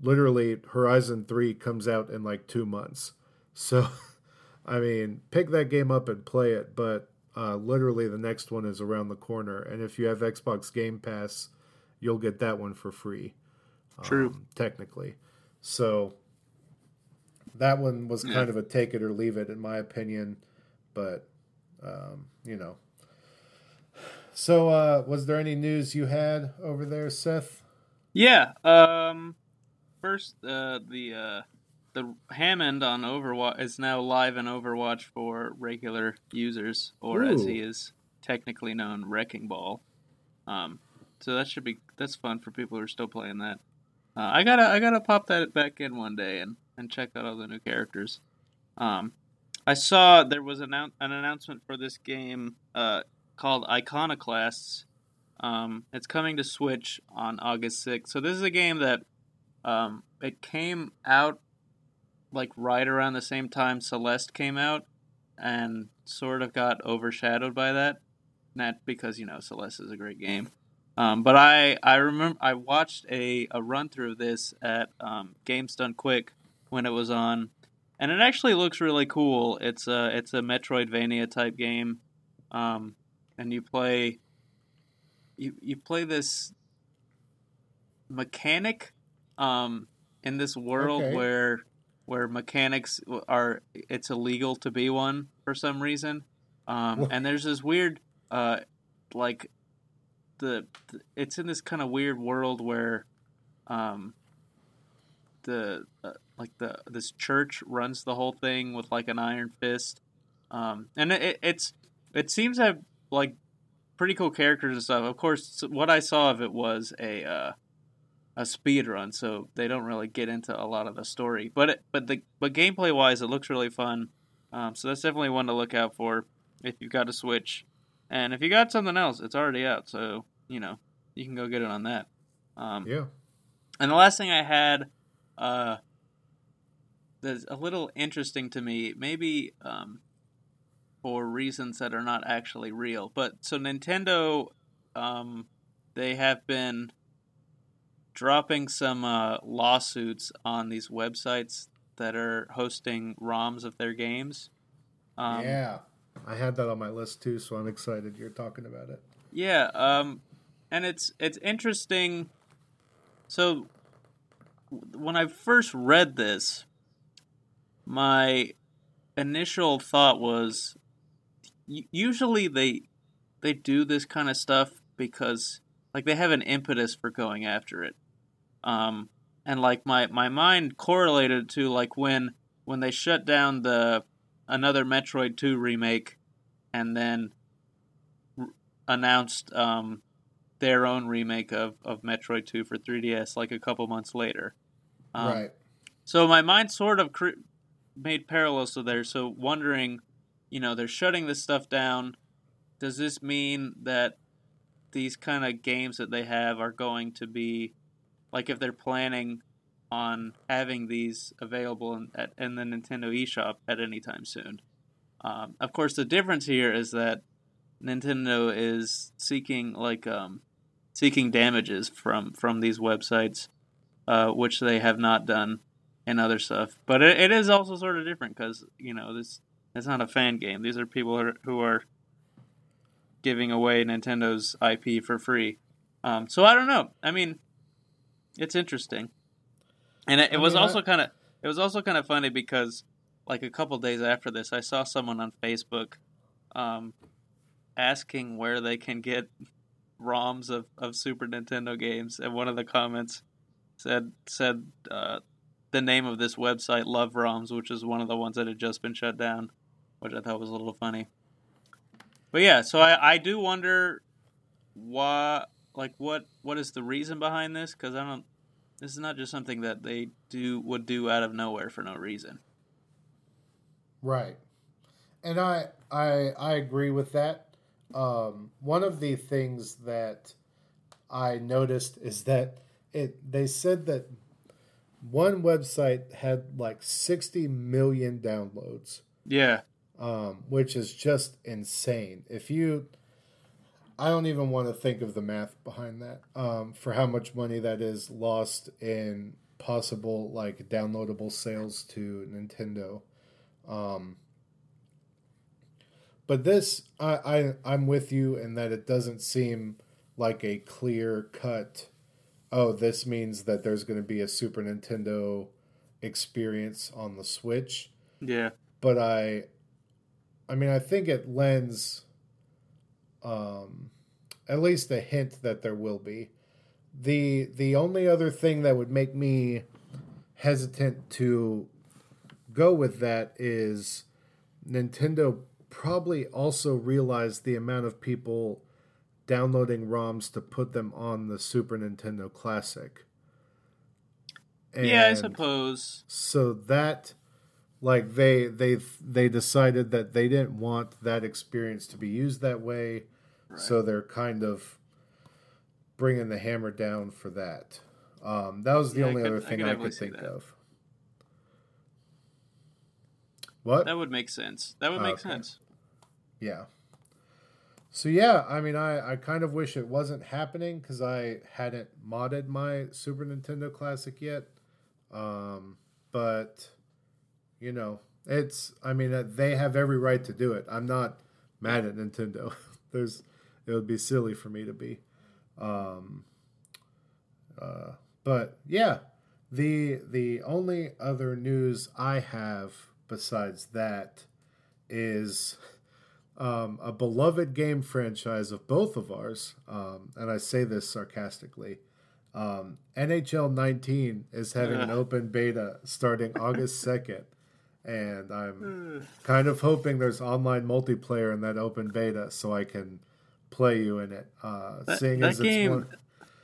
literally Horizon three comes out in like two months. So, I mean, pick that game up and play it. But uh, literally the next one is around the corner. And if you have Xbox Game Pass, you'll get that one for free. True. Um, technically. So that one was kind yeah. of a take it or leave it, in my opinion. But, um, you know. So, uh, was there any news you had over there, Seth? Yeah. Um, first, uh, the uh, the Hammond on Overwatch is now live in Overwatch for regular users, or Ooh. as he is technically known, Wrecking Ball. Um, so that should be that's fun for people who are still playing that. Uh, I gotta I gotta pop that back in one day and, and check out all the new characters. Um. I saw there was an announcement for this game uh, called Iconoclasts. Um, it's coming to Switch on August sixth. So this is a game that um, it came out like right around the same time Celeste came out, and sort of got overshadowed by that. Not because, you know, Celeste is a great game. Um, but I, I remember I watched a, a run through of this at um, Games Done Quick when it was on. And it actually looks really cool. It's a it's a Metroidvania type game, um, and you play you you play this mechanic um, in this world okay. where where mechanics are, it's illegal to be one for some reason. Um, and there's this weird, uh, like, the, the it's in this kind of weird world where um, the uh, like the this church runs the whole thing with like an iron fist. Um, and it, it's it seems to have like pretty cool characters and stuff. Of course, what I saw of it was a uh, a speed run, so they don't really get into a lot of the story. But it, but the but gameplay wise, it looks really fun. Um, so that's definitely one to look out for if you've got a Switch, and if you got something else, it's already out. So you know you can go get it on that. Um, yeah. And the last thing I had, uh, that's a little interesting to me, maybe. Um, for reasons that are not actually real. But, so Nintendo, um, they have been dropping some uh, lawsuits on these websites that are hosting ROMs of their games. Um, yeah, I had that on my list too, so I'm excited you're talking about it. Yeah, um, and it's it's interesting. So, when I first read this, my initial thought was, usually they they do this kind of stuff because like they have an impetus for going after it, um, and like my, my mind correlated to like when when they shut down the another Metroid two remake, and then r- announced um, their own remake of, of Metroid two for three D S like a couple months later. Um, right. So my mind sort of cre- made parallels to there. So wondering. You know, they're shutting this stuff down. Does this mean that these kind of games that they have are going to be, like if they're planning on having these available in, at, in the Nintendo eShop at any time soon? Um, of course, the difference here is that Nintendo is seeking like um, seeking damages from, from these websites, uh, which they have not done in other stuff. But it, it is also sort of different because, you know, this... it's not a fan game. These are people who are, who are giving away Nintendo's I P for free. Um, so I don't know. I mean, it's interesting, and it, it was also kind of it was also kind of funny because, like, a couple days after this, I saw someone on Facebook um, asking where they can get ROMs of, of Super Nintendo games, and one of the comments said said uh, the name of this website, Love ROMs, which is one of the ones that had just been shut down, which I thought was a little funny. But yeah, so I, I do wonder why, like, what what is the reason behind this? Because I don't. This is not just something that they do would do out of nowhere for no reason. Right, and I I I agree with that. Um, one of the things that I noticed is that it they said that one website had like sixty million downloads. Yeah. Um, which is just insane. If you, I don't even want to think of the math behind that, um, for how much money that is lost in possible like downloadable sales to Nintendo. Um, but this, I, I, I'm with you in that it doesn't seem like a clear cut, oh, this means that there's going to be a Super Nintendo experience on the Switch. Yeah. But I, I mean, I think it lends um, at least a hint that there will be. The the only other thing that would make me hesitant to go with that is Nintendo probably also realized the amount of people downloading ROMs to put them on the Super Nintendo Classic. And yeah, I suppose. So that, like, they they they decided that they didn't want that experience to be used that way, right. So they're kind of bringing the hammer down for that. Um, that was the yeah, only could, other thing I could, I could think that. of. What? That would make sense. That would make okay. sense. Yeah. So yeah, I mean, I, I kind of wish it wasn't happening because I hadn't modded my Super Nintendo Classic yet. Um, but, you know, it's, I mean, they have every right to do it. I'm not mad at Nintendo. There's, it would be silly for me to be. Um, Uh, but yeah, the the only other news I have besides that is um, a beloved game franchise of both of ours, um, and I say this sarcastically, um, N H L nineteen is having an open beta starting August second, and I'm kind of hoping there's online multiplayer in that open beta so I can play you in it. Uh, that, seeing that as game, it's one,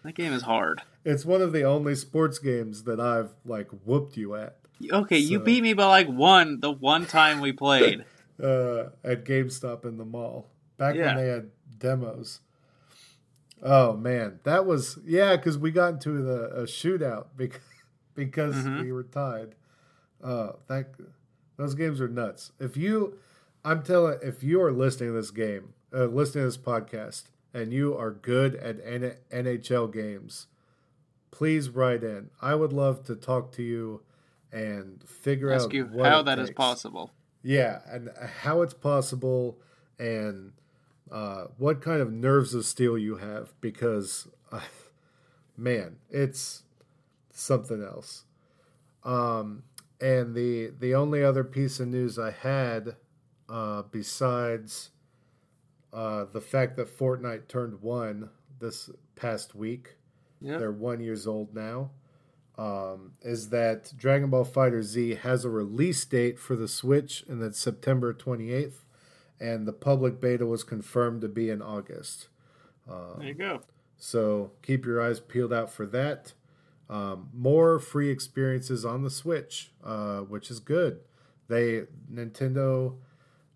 that game is hard. It's one of the only sports games that I've like whooped you at. Okay, so you beat me by like one the one time we played uh, at GameStop in the mall back yeah. when they had demos. Oh man, that was yeah because we got into the a shootout because because mm-hmm. we were tied. Uh, that those games are nuts. If you, I'm telling, if you are listening to this game. Uh, listening to this podcast and you are good at N- NHL games, please write in. I would love to talk to you and figure Ask out you what how that takes. Is possible. Yeah, and how it's possible and uh, what kind of nerves of steel you have because, uh, man, it's something else. Um, and the, the only other piece of news I had uh, besides... Uh, the fact that Fortnite turned one this past week, yeah. they're one years old now, um, is that Dragon Ball FighterZ has a release date for the Switch, and that's September twenty-eighth, and the public beta was confirmed to be in August. Um, there you go. So keep your eyes peeled out for that. Um, more free experiences on the Switch, uh, which is good. They, Nintendo...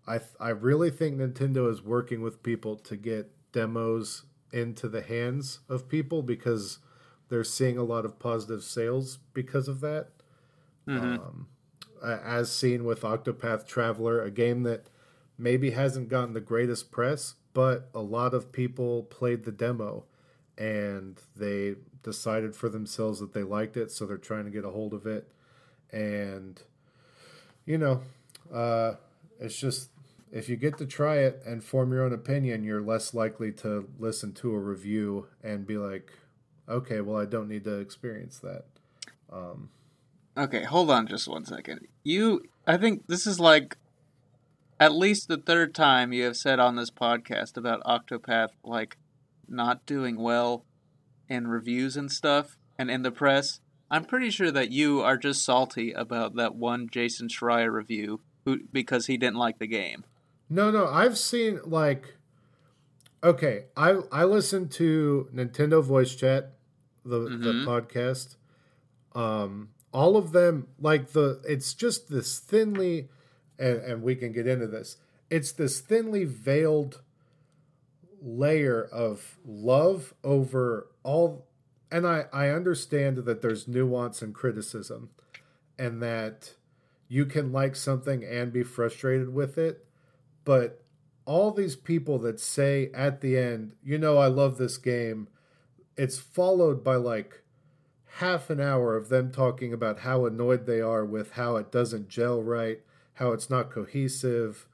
I th- I really think Nintendo is working with people to get demos into the hands of people because they're seeing a lot of positive sales because of that. Mm-hmm. Um, as seen with Octopath Traveler, a game that maybe hasn't gotten the greatest press, but a lot of people played the demo and they decided for themselves that they liked it, so they're trying to get a hold of it. And, you know... uh, it's just, if you get to try it and form your own opinion, you're less likely to listen to a review and be like, okay, well, I don't need to experience that. Um, okay, hold on just one second. You, I think this is like at least the third time you have said on this podcast about Octopath, like, not doing well in reviews and stuff and in the press. I'm pretty sure that you are just salty about that one Jason Schreier review. Who, because he didn't like the game. No, no, I've seen, like... Okay, I I listened to Nintendo Voice Chat, the, mm-hmm. the podcast. Um, all of them, like, the it's just this thinly... And, and we can get into this. It's this thinly veiled layer of love over all... And I, I understand that there's nuance and criticism. And that... You can like something and be frustrated with it, but all these people that say at the end, you know, I love this game, it's followed by like half an hour of them talking about how annoyed they are with how it doesn't gel right, how it's not cohesive,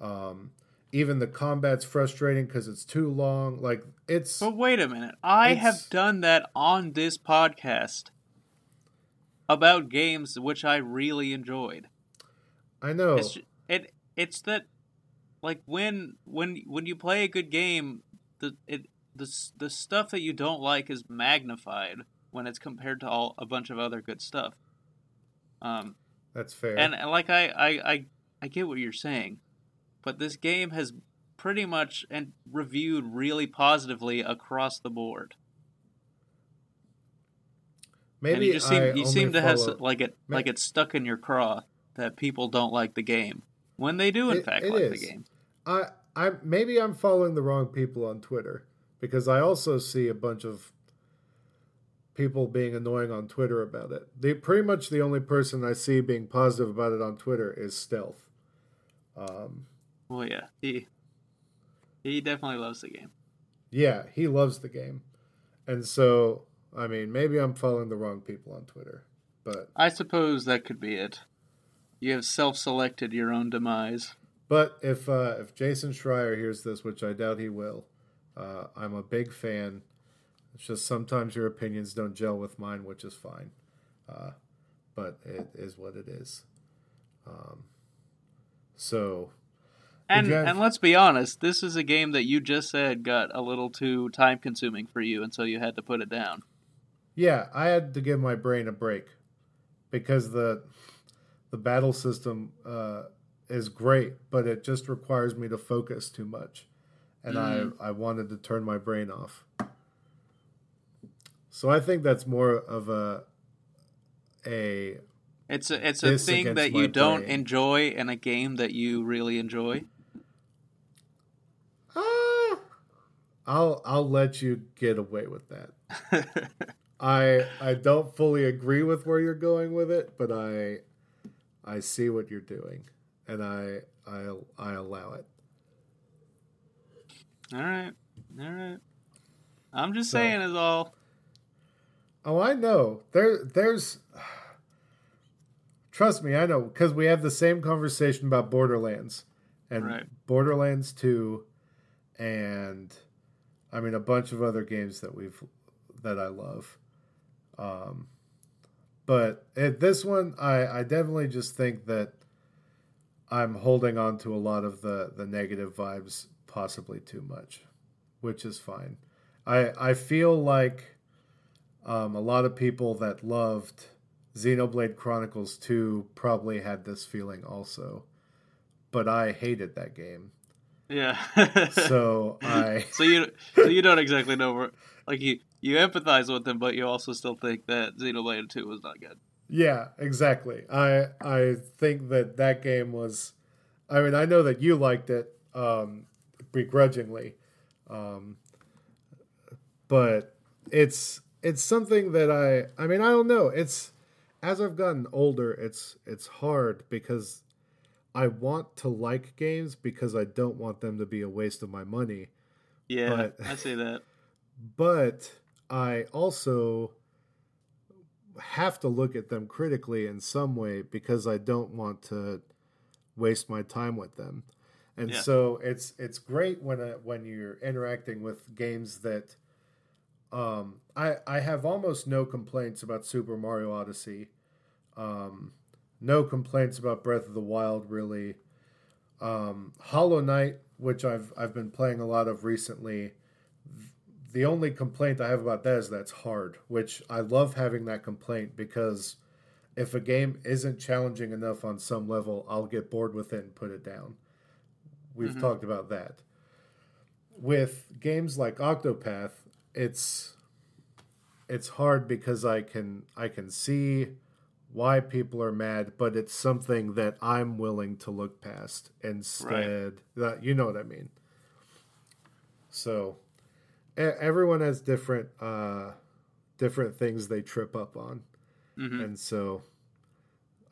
um, even the combat's frustrating because it's too long. Like it's. But wait a minute, I have done that on this podcast. About games which I really enjoyed. I know. It's, it it's that, like when when when you play a good game, the it the the stuff that you don't like is magnified when it's compared to all a bunch of other good stuff. Um, that's fair. And like I I I, I get what you're saying, but this game has pretty much and reviewed really positively across the board. Maybe and you just seem, you seem to follow. have like it maybe, like it's stuck in your craw that people don't like the game when they do in it, fact it like is. the game. I I maybe I'm following the wrong people on Twitter because I also see a bunch of people being annoying on Twitter about it. They pretty much the only person I see being positive about it on Twitter is Stealth. Um, well, yeah, he he definitely loves the game. Yeah, he loves the game, and so. I mean, maybe I'm following the wrong people on Twitter, but... I suppose that could be it. You have self-selected your own demise. But if uh, if Jason Schreier hears this, which I doubt he will, uh, I'm a big fan, It's just sometimes your opinions don't gel with mine, which is fine. Uh, but it is what it is. Um, so... And have... and let's be honest, this is a game that you just said got a little too time-consuming for you, and so you had to put it down. Yeah, I had to give my brain a break because the the battle system uh, is great, but it just requires me to focus too much, and mm. I, I wanted to turn my brain off. So I think that's more of a a. It's a it's a thing that you don't brain. enjoy in a game that you really enjoy. I'll I'll let you get away with that. I I don't fully agree with where you're going with it, but I I see what you're doing, and I I I allow it. All right, all right. I'm just so, saying is all. Oh, I know. There there's. Trust me, I know, because we have the same conversation about Borderlands and right. Borderlands two, and. I mean, a bunch of other games that we've that I love, um, but at this one, I, I definitely just think that I'm holding on to a lot of the, the negative vibes, possibly too much, which is fine. I I feel like um, a lot of people that loved Xenoblade Chronicles two probably had this feeling also, but I hated that game. Yeah. so I. so you, so you don't exactly know where, like you, you empathize with them, but you also still think that Xenoblade two was not good. Yeah, exactly. I I think that that game was. I mean, I know that you liked it, um, begrudgingly, um, but it's it's something that I. I mean, I don't know. It's as I've gotten older, it's it's hard because. I want to like games because I don't want them to be a waste of my money. Yeah, but, I say that. But I also have to look at them critically in some way because I don't want to waste my time with them. And yeah. so it's it's great when a, when you're interacting with games that um I I have almost no complaints about Super Mario Odyssey. Um No complaints about Breath of the Wild, really. Um, Hollow Knight, which I've I've been playing a lot of recently. The only complaint I have about that is that's hard, which I love having that complaint because if a game isn't challenging enough on some level, I'll get bored with it and put it down. We've mm-hmm. talked about that. With games like Octopath, it's it's hard because I can I can see why people are mad, but it's something that I'm willing to look past instead. Right. That, you know what I mean? So everyone has different, uh, different things they trip up on. Mm-hmm. And so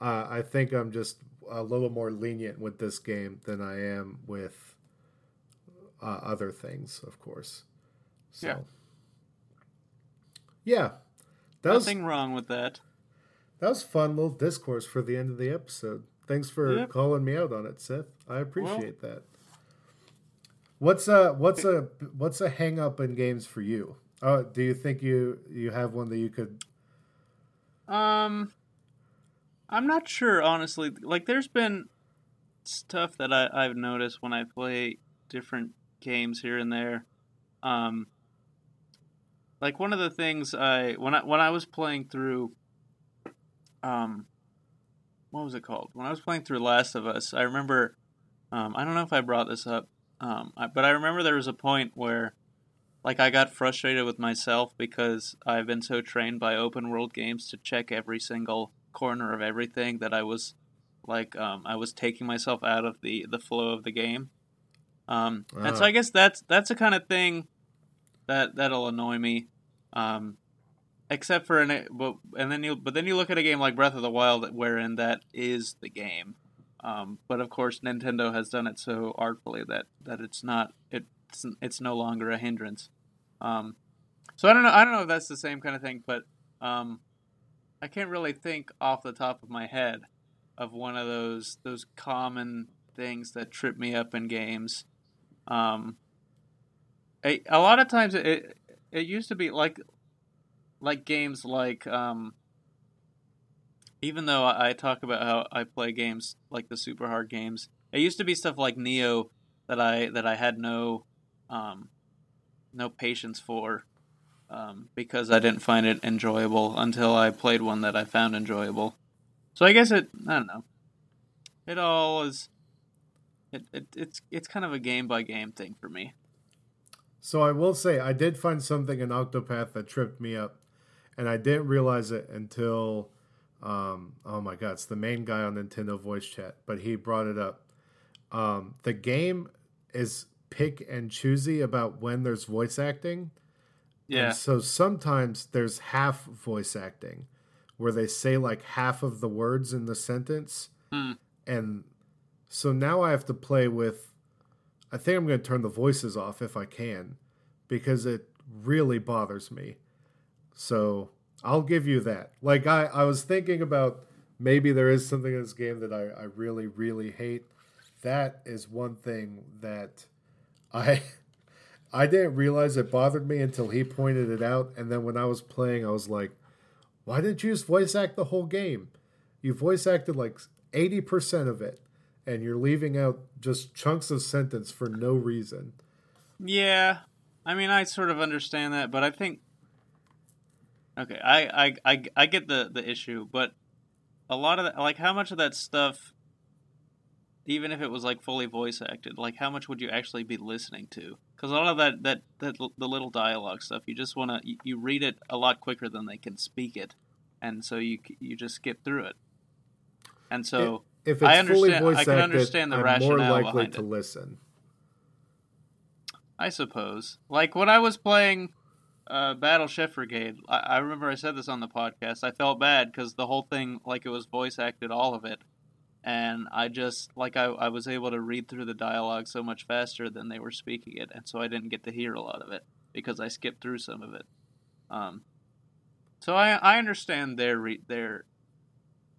uh, I think I'm just a little more lenient with this game than I am with uh, other things, of course. So, yeah. yeah Nothing was... wrong with that. That was fun little discourse for the end of the episode. Thanks for yep. calling me out on it, Seth. I appreciate well, that. What's a what's a what's a hang up in games for you? Uh, do you think you, you have one that you could? Um, I'm not sure, honestly. Like, there's been stuff that I, I've noticed when I play different games here and there. Um, like one of the things I when I when I was playing through. Um, what was it called? When I was playing through Last of Us, I remember, um, I don't know if I brought this up, um, I, but I remember there was a point where, like, I got frustrated with myself because I've been so trained by open world games to check every single corner of everything that I was, like, um, I was taking myself out of the, the flow of the game. Um, wow. and so I guess that's, that's the kind of thing that, that'll annoy me. Um, Except for an, but and then you but then you look at a game like Breath of the Wild, wherein that is the game, um, but of course Nintendo has done it so artfully that, that it's not it's it's no longer a hindrance. Um, so I don't know I don't know if that's the same kind of thing, but um, I can't really think off the top of my head of one of those those common things that trip me up in games. Um, a, a lot of times it. it used to be like like games like um even though I talk about how I play games like the super hard games, it used to be stuff like Nioh that I that I had no um no patience for um because I didn't find it enjoyable until I played one that I found enjoyable. So I guess it I don't know. It all is it, it it's it's kind of a game by game thing for me. So I will say, I did find something in Octopath that tripped me up, and I didn't realize it until, um, oh my God, it's the main guy on Nintendo voice chat, but he brought it up. Um, the game is pick and choosy about when there's voice acting. Yeah. And so sometimes there's half voice acting, where they say like half of the words in the sentence. Mm. And so now I have to play with, I think I'm going to turn the voices off if I can, because it really bothers me. So I'll give you that. Like I, I was thinking about maybe there is something in this game that I, I really, really hate. That is one thing that I, I didn't realize it bothered me until he pointed it out. And then when I was playing, I was like, why didn't you just voice act the whole game? You voice acted like eighty percent of it, and you're leaving out just chunks of sentence for no reason. Yeah. I mean, I sort of understand that, but I think... Okay, I I, I, I get the, the issue, but a lot of... That, like, how much of that stuff, even if it was, like, fully voice acted, like, how much would you actually be listening to? Because a lot of that, that, that... The little dialogue stuff, you just want to... You, you read it a lot quicker than they can speak it, and so you you just skip through it. And so... It- If it's fully voice acted, I'm more likely to listen. I suppose. Like when I was playing uh, Battle Chef Brigade, I, I remember I said this on the podcast. I felt bad because the whole thing, like it was voice acted, all of it, and I just like I, I was able to read through the dialogue so much faster than they were speaking it, and so I didn't get to hear a lot of it because I skipped through some of it. Um, so I I understand their re- their.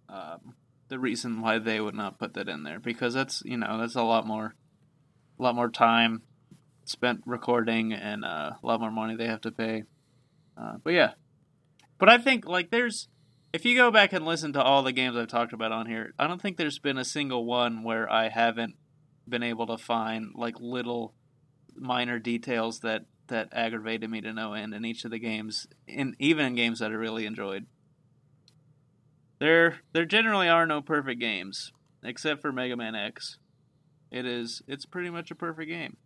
Um, the reason why they would not put that in there, because that's, you know, that's a lot more, a lot more time spent recording and uh, a lot more money they have to pay. Uh, but yeah, but I think like there's, if you go back and listen to all the games I've talked about on here, I don't think there's been a single one where I haven't been able to find like little minor details that, that aggravated me to no end in each of the games, in even in games that I really enjoyed. There, there generally are no perfect games, except for Mega Man X. It is, it's pretty much a perfect game.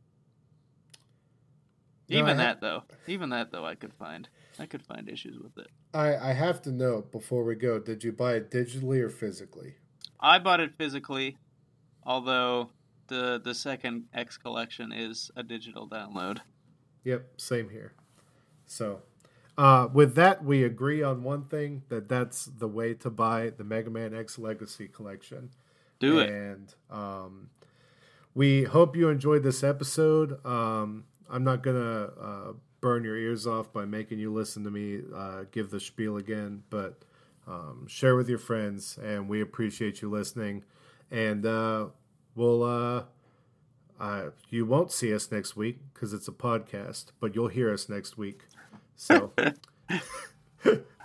No, even ha- that though, even that though, I could find, I could find issues with it. I, I have to know before we go. Did you buy it digitally or physically? I bought it physically, although the the second X collection is a digital download. Yep, same here. So. Uh, with that, we agree on one thing, that that's the way to buy the Mega Man X Legacy Collection. Do it. And um, we hope you enjoyed this episode. Um, I'm not going to uh, burn your ears off by making you listen to me uh, give the spiel again, but um, share with your friends, and we appreciate you listening. And uh, we'll uh, uh, you won't see us next week because it's a podcast, but you'll hear us next week. So I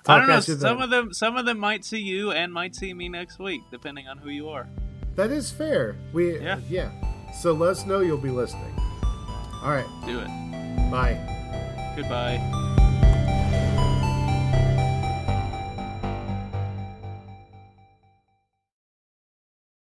don't know. Some of them, some of them might see you and might see me next week, depending on who you are. That is fair. We yeah. yeah. So let us know you'll be listening. All right. Do it. Bye. Goodbye.